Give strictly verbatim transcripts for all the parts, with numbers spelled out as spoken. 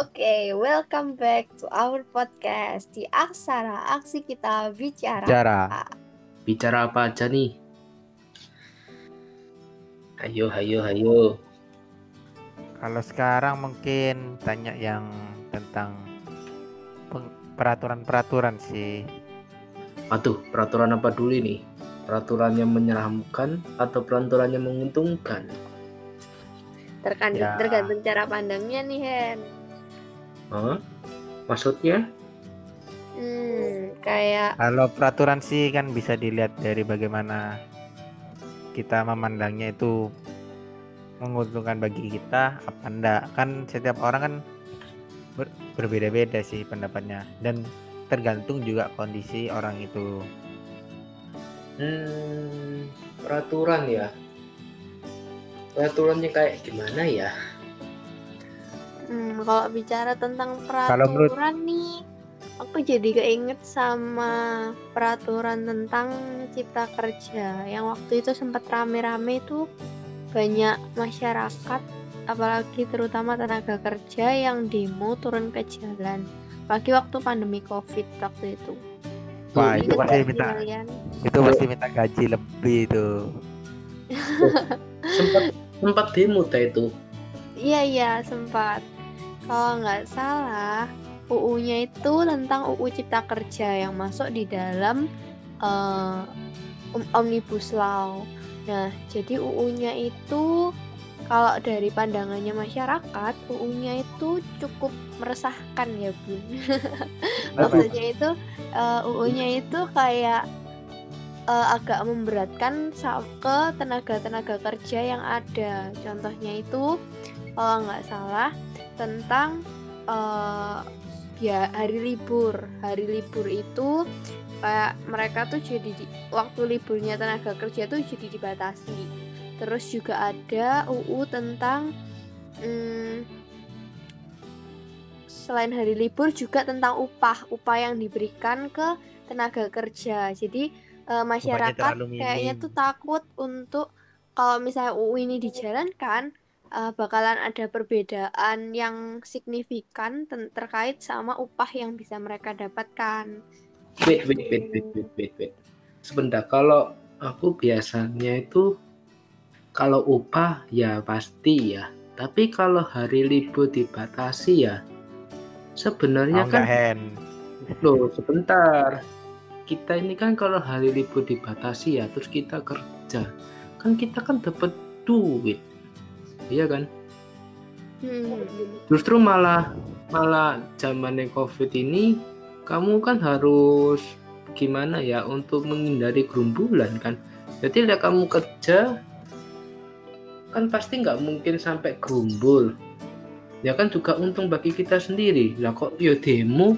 Oke, okay, welcome back to our podcast di Aksara Aksi Kita Bicara. Bicara, bicara apa aja nih? Ayo, ayo, ayo. Kalau sekarang mungkin tanya yang tentang peraturan-peraturan sih. Aduh, peraturan apa dulu nih? Peraturan yang menyeramkan atau peraturan yang menguntungkan? Terkandung, ya. Tergantung cara pandangnya nih, Hen. Huh? Maksudnya? Hmm, kayak kalau peraturan sih kan bisa dilihat dari bagaimana kita memandangnya itu menguntungkan bagi kita apa enggak. Kan setiap orang kan ber- berbeda-beda sih pendapatnya dan tergantung juga kondisi orang itu. Hmm, peraturan ya. Peraturannya kayak gimana ya? Hmm, kalau bicara tentang peraturan menurut... nih, aku jadi keinget sama peraturan tentang cipta kerja yang waktu itu sempat rame-rame itu banyak masyarakat, apalagi terutama tenaga kerja yang demo turun ke jalan, apalagi waktu pandemi COVID waktu itu. Wah, itu pasti minta, itu pasti minta gaji lebih itu. sempat sempat demo teh itu. Iya iya sempat. Kalau nggak salah, U U-nya itu tentang U U Cipta Kerja yang masuk di dalam uh, Omnibus Law. Nah, jadi U U-nya itu kalau dari pandangannya masyarakat, U U-nya itu cukup meresahkan ya, Bun. Maksudnya itu uh, U U-nya itu kayak uh, agak memberatkan ke tenaga-tenaga kerja yang ada. Contohnya itu kalau nggak salah tentang uh, ya hari libur hari libur itu kayak mereka tuh jadi di, waktu liburnya tenaga kerja tuh jadi dibatasi. Terus juga ada U U tentang hmm, selain hari libur juga tentang upah upah yang diberikan ke tenaga kerja. Jadi uh, masyarakat kayaknya tuh takut untuk kalau misalnya U U ini dijalankan Uh, bakalan ada perbedaan yang signifikan ten- terkait sama upah yang bisa mereka dapatkan. Wait, wait, wait, wait, wait, wait, wait. Sebentar, kalau aku biasanya itu kalau upah ya pasti ya, tapi kalau hari libur dibatasi ya, sebenarnya oh, kan, loh sebentar, kita ini kan kalau hari libur dibatasi ya, terus kita kerja, kan kita kan dapat duit. Iya kan? Hmm. Justru malah malah zamannya COVID ini kamu kan harus gimana ya untuk menghindari gerombolan kan. Jadi kalau kamu kerja kan pasti nggak mungkin sampai gerombol. Ya kan juga untung bagi kita sendiri. Lah kok yo demo?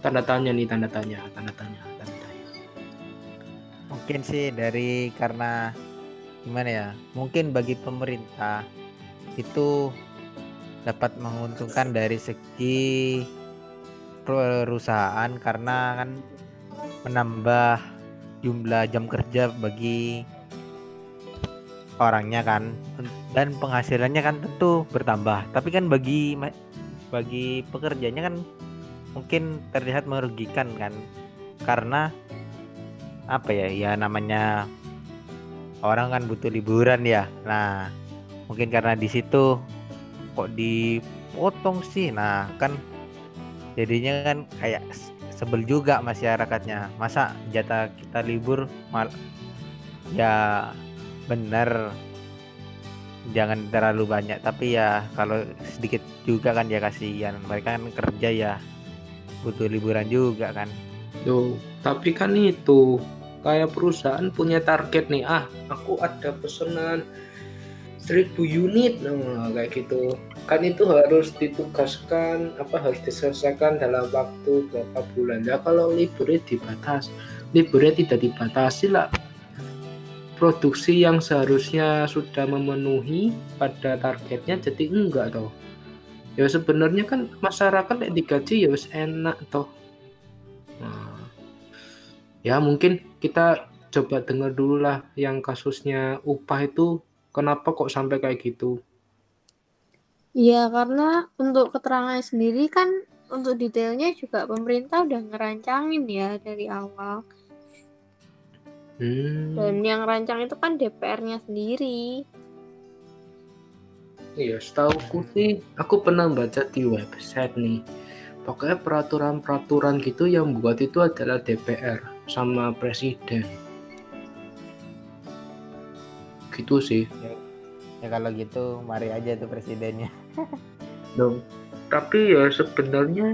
Tanda tanya nih, tanda tanya, tanda tanya, tanda tanya. Mungkin sih dari karena gimana ya, mungkin bagi pemerintah itu dapat menguntungkan dari segi perusahaan karena kan menambah jumlah jam kerja bagi orangnya kan, dan penghasilannya kan tentu bertambah. Tapi kan bagi bagi pekerjanya kan mungkin terlihat merugikan kan, karena apa ya, ya namanya orang kan butuh liburan ya. Nah, mungkin karena di situ kok dipotong sih. Nah, kan jadinya kan kayak sebel juga masyarakatnya. Masa jatah kita libur mal ya benar jangan terlalu banyak, tapi ya kalau sedikit juga kan ya kasihan. Mereka kan kerja ya butuh liburan juga kan. Yo, tapi kan itu kayak perusahaan punya target nih, ah aku ada pesanan seribu unit, nah kayak gitu kan, itu harus ditugaskan apa harus diselesaikan dalam waktu berapa bulan. Nah kalau liburnya dibatas, liburnya tidak dibatasi lah, produksi yang seharusnya sudah memenuhi pada targetnya jadi enggak toh. Ya sebenarnya kan masyarakat yang digaji ya wis enak toh. Nah, ya mungkin kita coba dengar dulu lah yang kasusnya upah itu kenapa kok sampai kayak gitu. Iya, karena untuk keterangan sendiri kan untuk detailnya juga pemerintah udah ngerancangin ya dari awal. Hmm. Dan yang rancang itu kan D P R-nya sendiri. Iya, setauku sih, aku pernah baca di website nih. Pokoknya peraturan-peraturan gitu yang buat itu adalah D P R sama presiden. Gitu sih. Ya, ya kalau gitu mari aja tuh presidennya. Duh. Tapi ya sebenarnya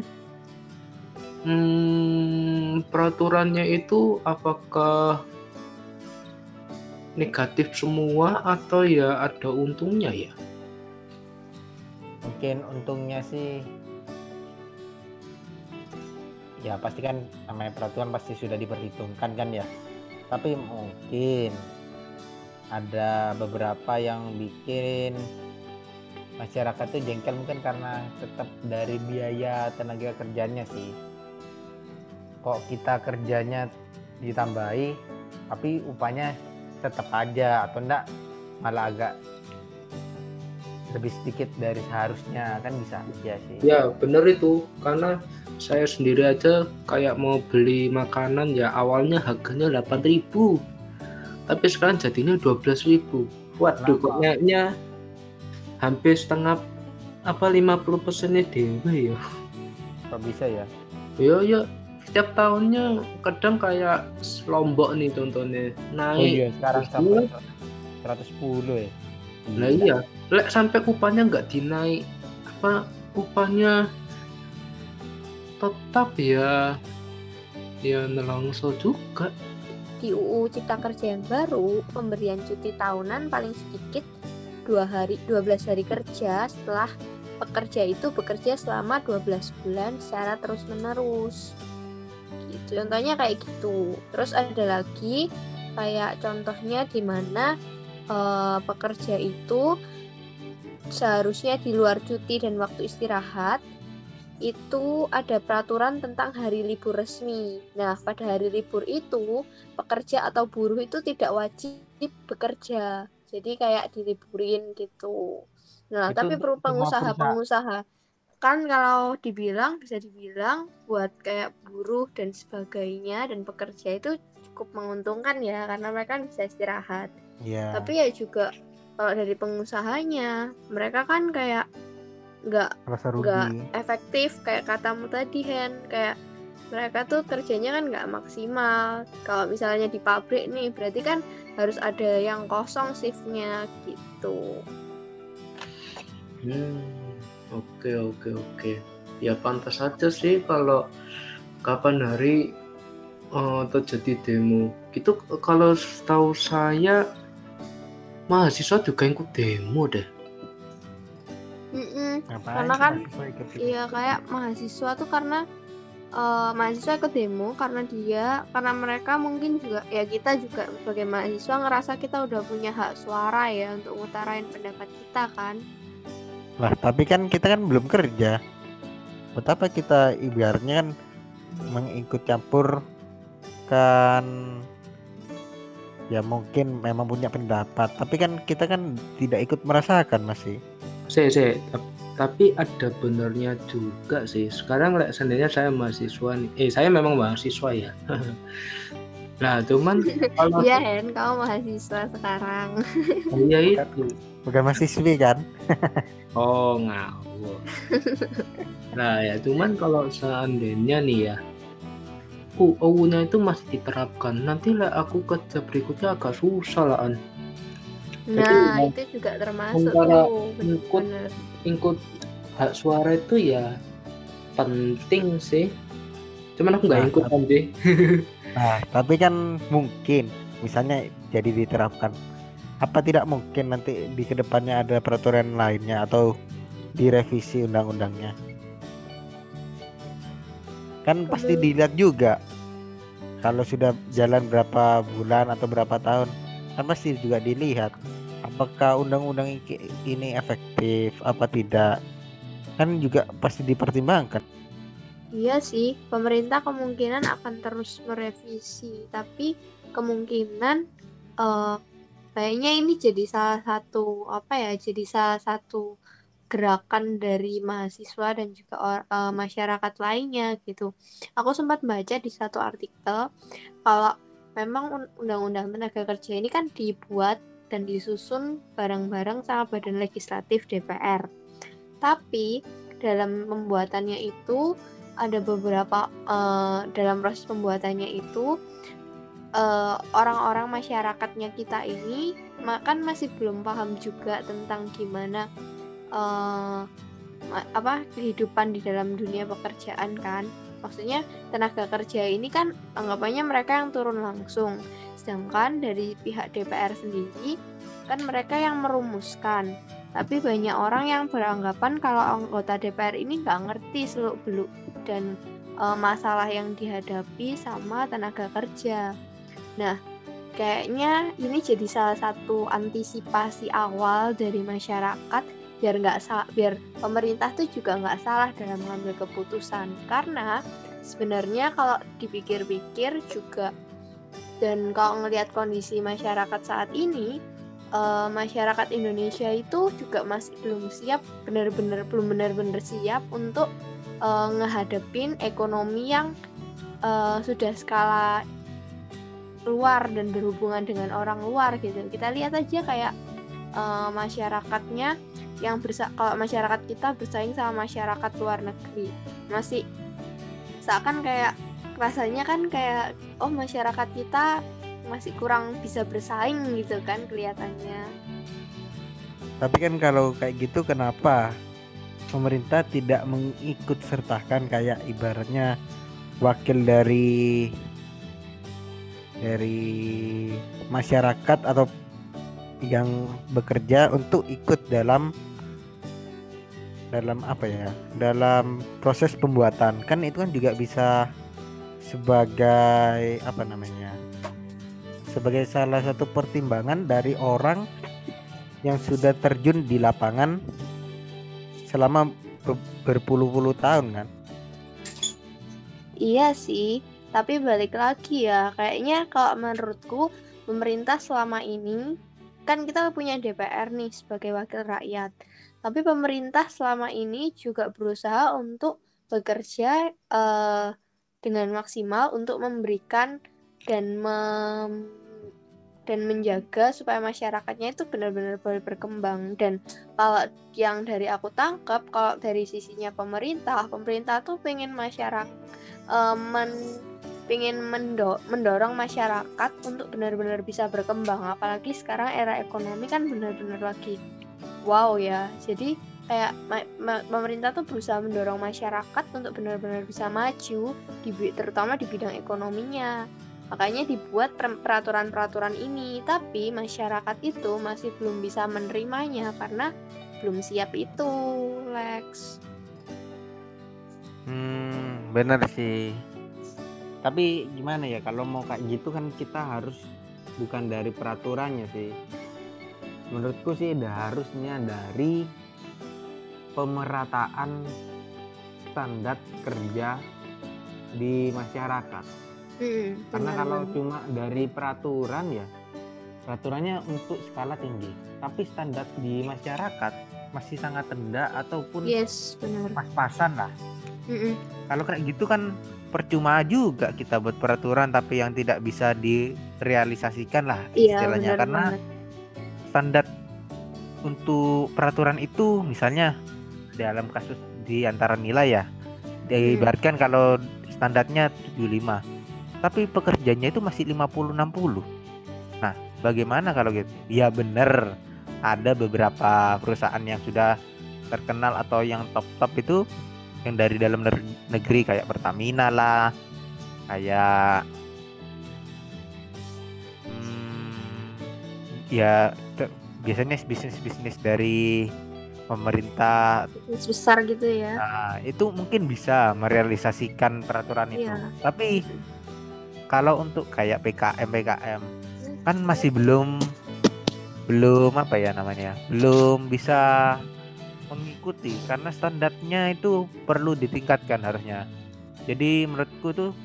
hmm, peraturannya itu apakah negatif semua atau ya ada untungnya ya? Mungkin untungnya sih ya pasti kan namanya peraturan pasti sudah diperhitungkan kan ya, tapi mungkin ada beberapa yang bikin masyarakat tuh jengkel mungkin karena tetap dari biaya tenaga kerjanya sih, kok kita kerjanya ditambahi tapi upahnya tetap aja atau enggak malah agak lebih sedikit dari seharusnya, kan bisa aja sih. Ya bener itu, karena saya sendiri aja kayak mau beli makanan ya awalnya harganya delapan ribu tapi sekarang jadinya dua belas ribu. Waduh, kok nyaknya hampir setengah apa lima puluh persennya dewe ya. Kok bisa ya? Iya ya, setiap tahunnya kadang kayak Lombok nih contohnya naik. Oh iya, sekarang sampai seratus sepuluh ya. Nah iya, lek sampai upahnya nggak dinaik, apa upahnya tetap ya, ya nelangso juga. Di U U Cipta Kerja yang baru, pemberian cuti tahunan paling sedikit dua hari, dua belas hari kerja setelah pekerja itu bekerja selama dua belas bulan secara terus menerus. Gitu. Contohnya kayak gitu. Terus ada lagi kayak contohnya di mana Uh, pekerja itu seharusnya di luar cuti dan waktu istirahat itu ada peraturan tentang hari libur resmi. Nah, pada hari libur itu pekerja atau buruh itu tidak wajib bekerja, jadi kayak diliburin gitu. Nah, itu tapi perlu pengusaha-pengusaha kan kalau dibilang bisa dibilang buat kayak buruh dan sebagainya dan pekerja itu cukup menguntungkan ya, karena mereka bisa istirahat. Yeah. Tapi ya juga kalau dari pengusahanya mereka kan kayak nggak nggak efektif kayak katamu tadi Hen, kayak mereka tuh kerjanya kan nggak maksimal. Kalau misalnya di pabrik nih berarti kan harus ada yang kosong shiftnya gitu. Hmm, oke oke oke. Ya pantas aja sih kalau kapan hari uh, terjadi demo. Gitu kalau tahu saya. Mahasiswa juga ikut demo deh. Mm-mm. Karena kan iya kayak mahasiswa tuh karena uh, mahasiswa ikut demo karena dia karena mereka mungkin juga ya kita juga sebagai mahasiswa ngerasa kita udah punya hak suara ya untuk ngutarain pendapat kita kan. Lah tapi kan kita kan belum kerja. Betapa kita ibaratnya kan mengikut campur kan. Ya mungkin memang punya pendapat, tapi kan kita kan tidak ikut merasakan masih. Saya, saya, tapi ada benernya juga sih. Sekarang seandainya saya mahasiswa, eh saya memang mahasiswa ya. Nah cuman kalau iya Hen, kamu mahasiswa sekarang. Iya itu. Bukan mahasiswi kan? Oh ngawur. Nah ya cuman kalau seandainya nih ya. U U-nya itu masih diterapkan. Nanti lah aku kerja berikutnya agak susah lah. Nah, jadi, itu juga termasuk tuh. Ikut, ikut hak suara itu ya penting sih. Cuman aku nggak nah, ikut kan sih. Nah, tapi kan mungkin misalnya jadi diterapkan. Apa tidak mungkin nanti di kedepannya ada peraturan lainnya atau direvisi undang-undangnya? Kan pasti dilihat juga kalau sudah jalan berapa bulan atau berapa tahun kan pasti juga dilihat apakah undang-undang ini efektif apa tidak, kan juga pasti dipertimbangkan. Iya sih, pemerintah kemungkinan akan terus merevisi, tapi kemungkinan eh, kayaknya ini jadi salah satu apa ya jadi salah satu gerakan dari mahasiswa dan juga or, uh, masyarakat lainnya gitu. Aku sempat baca di satu artikel kalau memang undang-undang tenaga kerja ini kan dibuat dan disusun bareng-bareng sama badan legislatif D P R. Tapi dalam pembuatannya itu ada beberapa uh, dalam proses pembuatannya itu uh, orang-orang masyarakatnya kita ini kan masih belum paham juga tentang gimana Uh, apa kehidupan di dalam dunia pekerjaan kan. Maksudnya tenaga kerja ini kan anggapannya mereka yang turun langsung, sedangkan dari pihak D P R sendiri kan mereka yang merumuskan. Tapi banyak orang yang beranggapan kalau anggota D P R ini nggak ngerti seluk-beluk dan uh, masalah yang dihadapi sama tenaga kerja. Nah, kayaknya ini jadi salah satu antisipasi awal dari masyarakat biar nggak salah, biar pemerintah tuh juga nggak salah dalam mengambil keputusan, karena sebenarnya kalau dipikir-pikir juga dan kalau ngelihat kondisi masyarakat saat ini, e, masyarakat Indonesia itu juga masih belum siap benar-benar belum benar-benar siap untuk e, ngehadapin ekonomi yang e, sudah skala luar dan berhubungan dengan orang luar gitu. Kita lihat aja kayak e, masyarakatnya yang bersa- kalau masyarakat kita bersaing sama masyarakat luar negeri, masih seakan kayak rasanya kan kayak oh masyarakat kita masih kurang bisa bersaing gitu kan kelihatannya. Tapi kan kalau kayak gitu kenapa pemerintah tidak mengikut sertakan, kayak ibaratnya wakil dari dari masyarakat atau yang bekerja untuk ikut dalam dalam apa ya dalam proses pembuatan. Kan itu kan juga bisa sebagai apa namanya sebagai salah satu pertimbangan dari orang yang sudah terjun di lapangan selama berpuluh-puluh tahun kan. Iya sih, tapi balik lagi ya, kayaknya kalau menurutku pemerintah selama ini kan kita punya D P R nih sebagai wakil rakyat, tapi pemerintah selama ini juga berusaha untuk bekerja uh, dengan maksimal untuk memberikan dan mem- dan menjaga supaya masyarakatnya itu benar-benar boleh berkembang. Dan kalau yang dari aku tangkap, kalau dari sisinya pemerintah, pemerintah tuh pengen masyarakat uh, men pengen mendo- mendorong masyarakat untuk benar-benar bisa berkembang, apalagi sekarang era ekonomi kan benar-benar lagi wow ya. Jadi kayak ma- ma- pemerintah tuh berusaha mendorong masyarakat untuk benar-benar bisa maju di, terutama di bidang ekonominya. Makanya dibuat per- peraturan-peraturan ini, tapi masyarakat itu masih belum bisa menerimanya karena belum siap itu, Lex. Hmm, benar sih. Tapi gimana ya, kalau mau kayak gitu kan kita harus bukan dari peraturannya sih. Menurutku sih harusnya dari pemerataan standar kerja di masyarakat. Hmm, Karena benar, kalau benar. Cuma dari peraturan ya, peraturannya untuk skala tinggi. Tapi standar di masyarakat masih sangat rendah ataupun yes, pas-pasan lah. Mm-mm. Kalau kayak gitu kan percuma juga kita buat peraturan tapi yang tidak bisa direalisasikan lah iya, istilahnya. Karena banget. Standar untuk peraturan itu misalnya dalam kasus di antara nilai ya diibaratkan hmm. kalau standarnya tujuh puluh lima tapi pekerjaannya itu masih lima puluh enam puluh. Nah bagaimana kalau gitu? Ya benar ada beberapa perusahaan yang sudah terkenal atau yang top-top itu yang dari dalam negeri kayak Pertamina lah, kayak hmm, ya ter, biasanya bisnis-bisnis dari pemerintah besar gitu ya. Nah, itu mungkin bisa merealisasikan peraturan itu. Ya. Tapi kalau untuk kayak P K M P K M kan masih belum belum apa ya namanya? Belum bisa mengikuti karena standarnya itu perlu ditingkatkan harusnya. Jadi menurutku tuh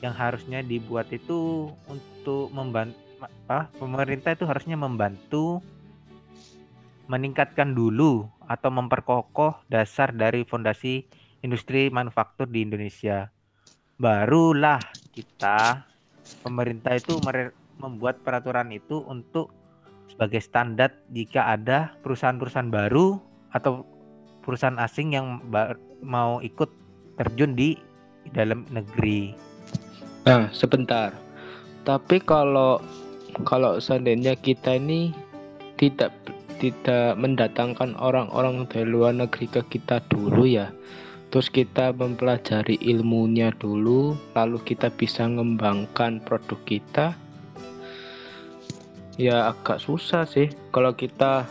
yang harusnya dibuat itu untuk membantu ah, pemerintah itu harusnya membantu meningkatkan dulu atau memperkokoh dasar dari fondasi industri manufaktur di Indonesia. Barulah kita, pemerintah itu membuat peraturan itu untuk sebagai standar jika ada perusahaan-perusahaan baru atau perusahaan asing yang mau ikut terjun di dalam negeri. Nah, sebentar. Tapi kalau kalau seandainya kita ini tidak tidak mendatangkan orang-orang dari luar negeri ke kita dulu ya, terus kita mempelajari ilmunya dulu, lalu kita bisa mengembangkan produk kita, ya agak susah sih kalau kita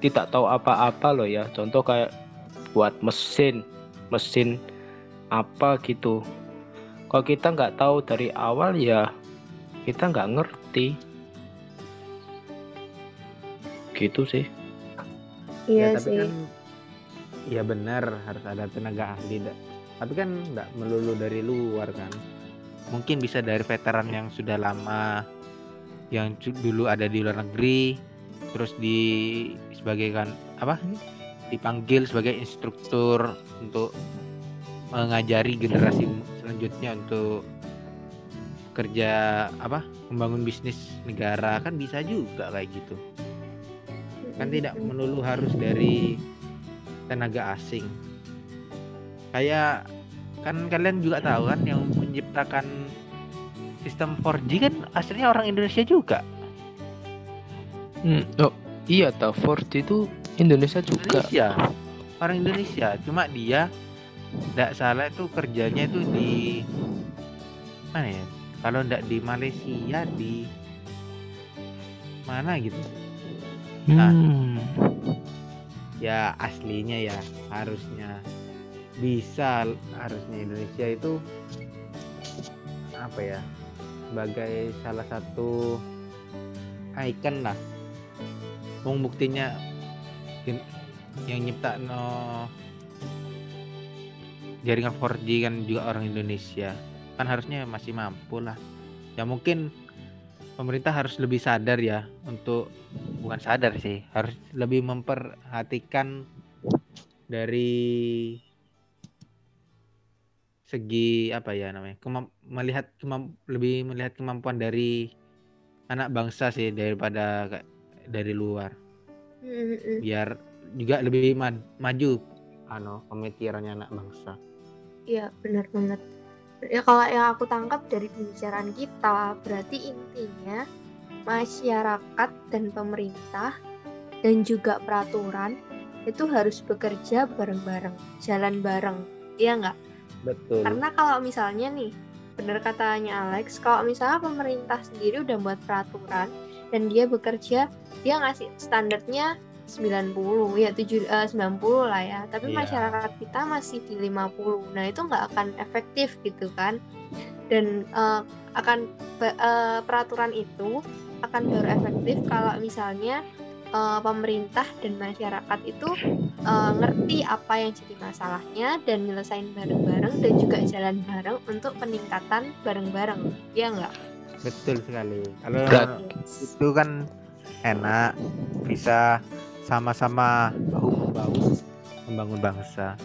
tidak tahu apa-apa loh ya. Contoh kayak buat mesin mesin apa gitu, kalau kita nggak tahu dari awal ya kita nggak ngerti gitu sih. Iya ya, tapi sih kan, ya benar harus ada tenaga ahli, tapi kan nggak melulu dari luar kan, mungkin bisa dari veteran yang sudah lama, yang dulu ada di luar negeri, terus di sebagai kan apa dipanggil sebagai instruktur untuk mengajari generasi selanjutnya untuk kerja apa membangun bisnis negara, kan bisa juga kayak gitu kan, tidak melulu harus dari tenaga asing. Kayak kan kalian juga tahu kan yang menciptakan sistem empat G kan aslinya orang Indonesia juga. Hmm, oh iya tahu, empat G itu Indonesia juga. Indonesia, orang Indonesia, cuma dia tidak salah itu kerjanya itu di mana ya? Kalau tidak di Malaysia di mana gitu. Nah, hmm. ya aslinya ya harusnya bisa harusnya Indonesia itu apa ya sebagai salah satu ikon lah. Wong buktinya yang nyipta no jaringan empat G kan juga orang Indonesia, kan harusnya masih mampu lah. Ya mungkin pemerintah harus lebih sadar ya untuk bukan sadar sih, harus lebih memperhatikan dari segi apa ya namanya kemamp- melihat kemamp- lebih melihat kemampuan dari anak bangsa sih daripada dari luar, biar juga lebih ma- maju ano pemikirannya anak bangsa. Iya benar benar. Ya kalau yang aku tangkap dari pembicaraan kita, berarti intinya masyarakat dan pemerintah dan juga peraturan itu harus bekerja bareng-bareng, jalan bareng, iya nggak? Betul. Karena kalau misalnya nih, benar katanya Alex, kalau misalnya pemerintah sendiri udah buat peraturan dan dia bekerja, dia ngasih standarnya sembilan puluh ya tujuh uh, sembilan puluh lah ya, tapi yeah. masyarakat kita masih di lima puluh. Nah, itu nggak akan efektif gitu kan. Dan uh, akan uh, peraturan itu akan baru efektif kalau misalnya uh, pemerintah dan masyarakat itu uh, ngerti apa yang jadi masalahnya dan nyelesain bareng-bareng dan juga jalan bareng untuk peningkatan bareng-bareng. Ya nggak? Betul sekali. Kalau yes. itu kan enak bisa sama-sama bahu-membahu membangun bangsa.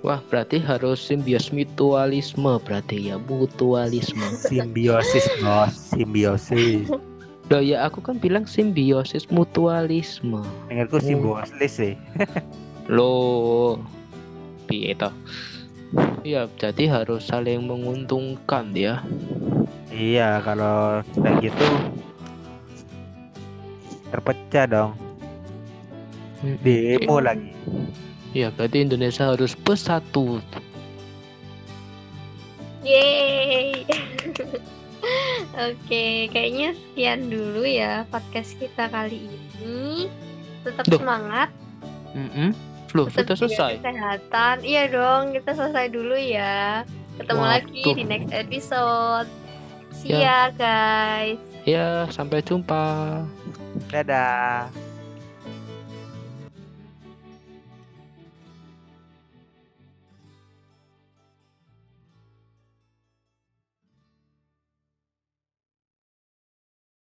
Wah, berarti harus simbiosis mutualisme berarti ya, mutualisme. Simbiosis, Bos. Simbiosis. Loh ya, aku kan bilang simbiosis mutualisme. Dengarku simbiosis sih. Loh. Piye toh? Ya, jadi harus saling menguntungkan ya. Iya, kalau kayak gitu terpecah dong. Demo lagi. Ya berarti Indonesia harus bersatu. Yeay. Oke, kayaknya sekian dulu ya podcast kita kali ini. Tetap Duh. semangat. Mm-hmm. Loh, kita selesai. Kesehatan. Iya dong, kita selesai dulu ya. Ketemu Waduh. lagi di next episode. See ya, ya guys. Ya, sampai jumpa. Dadah.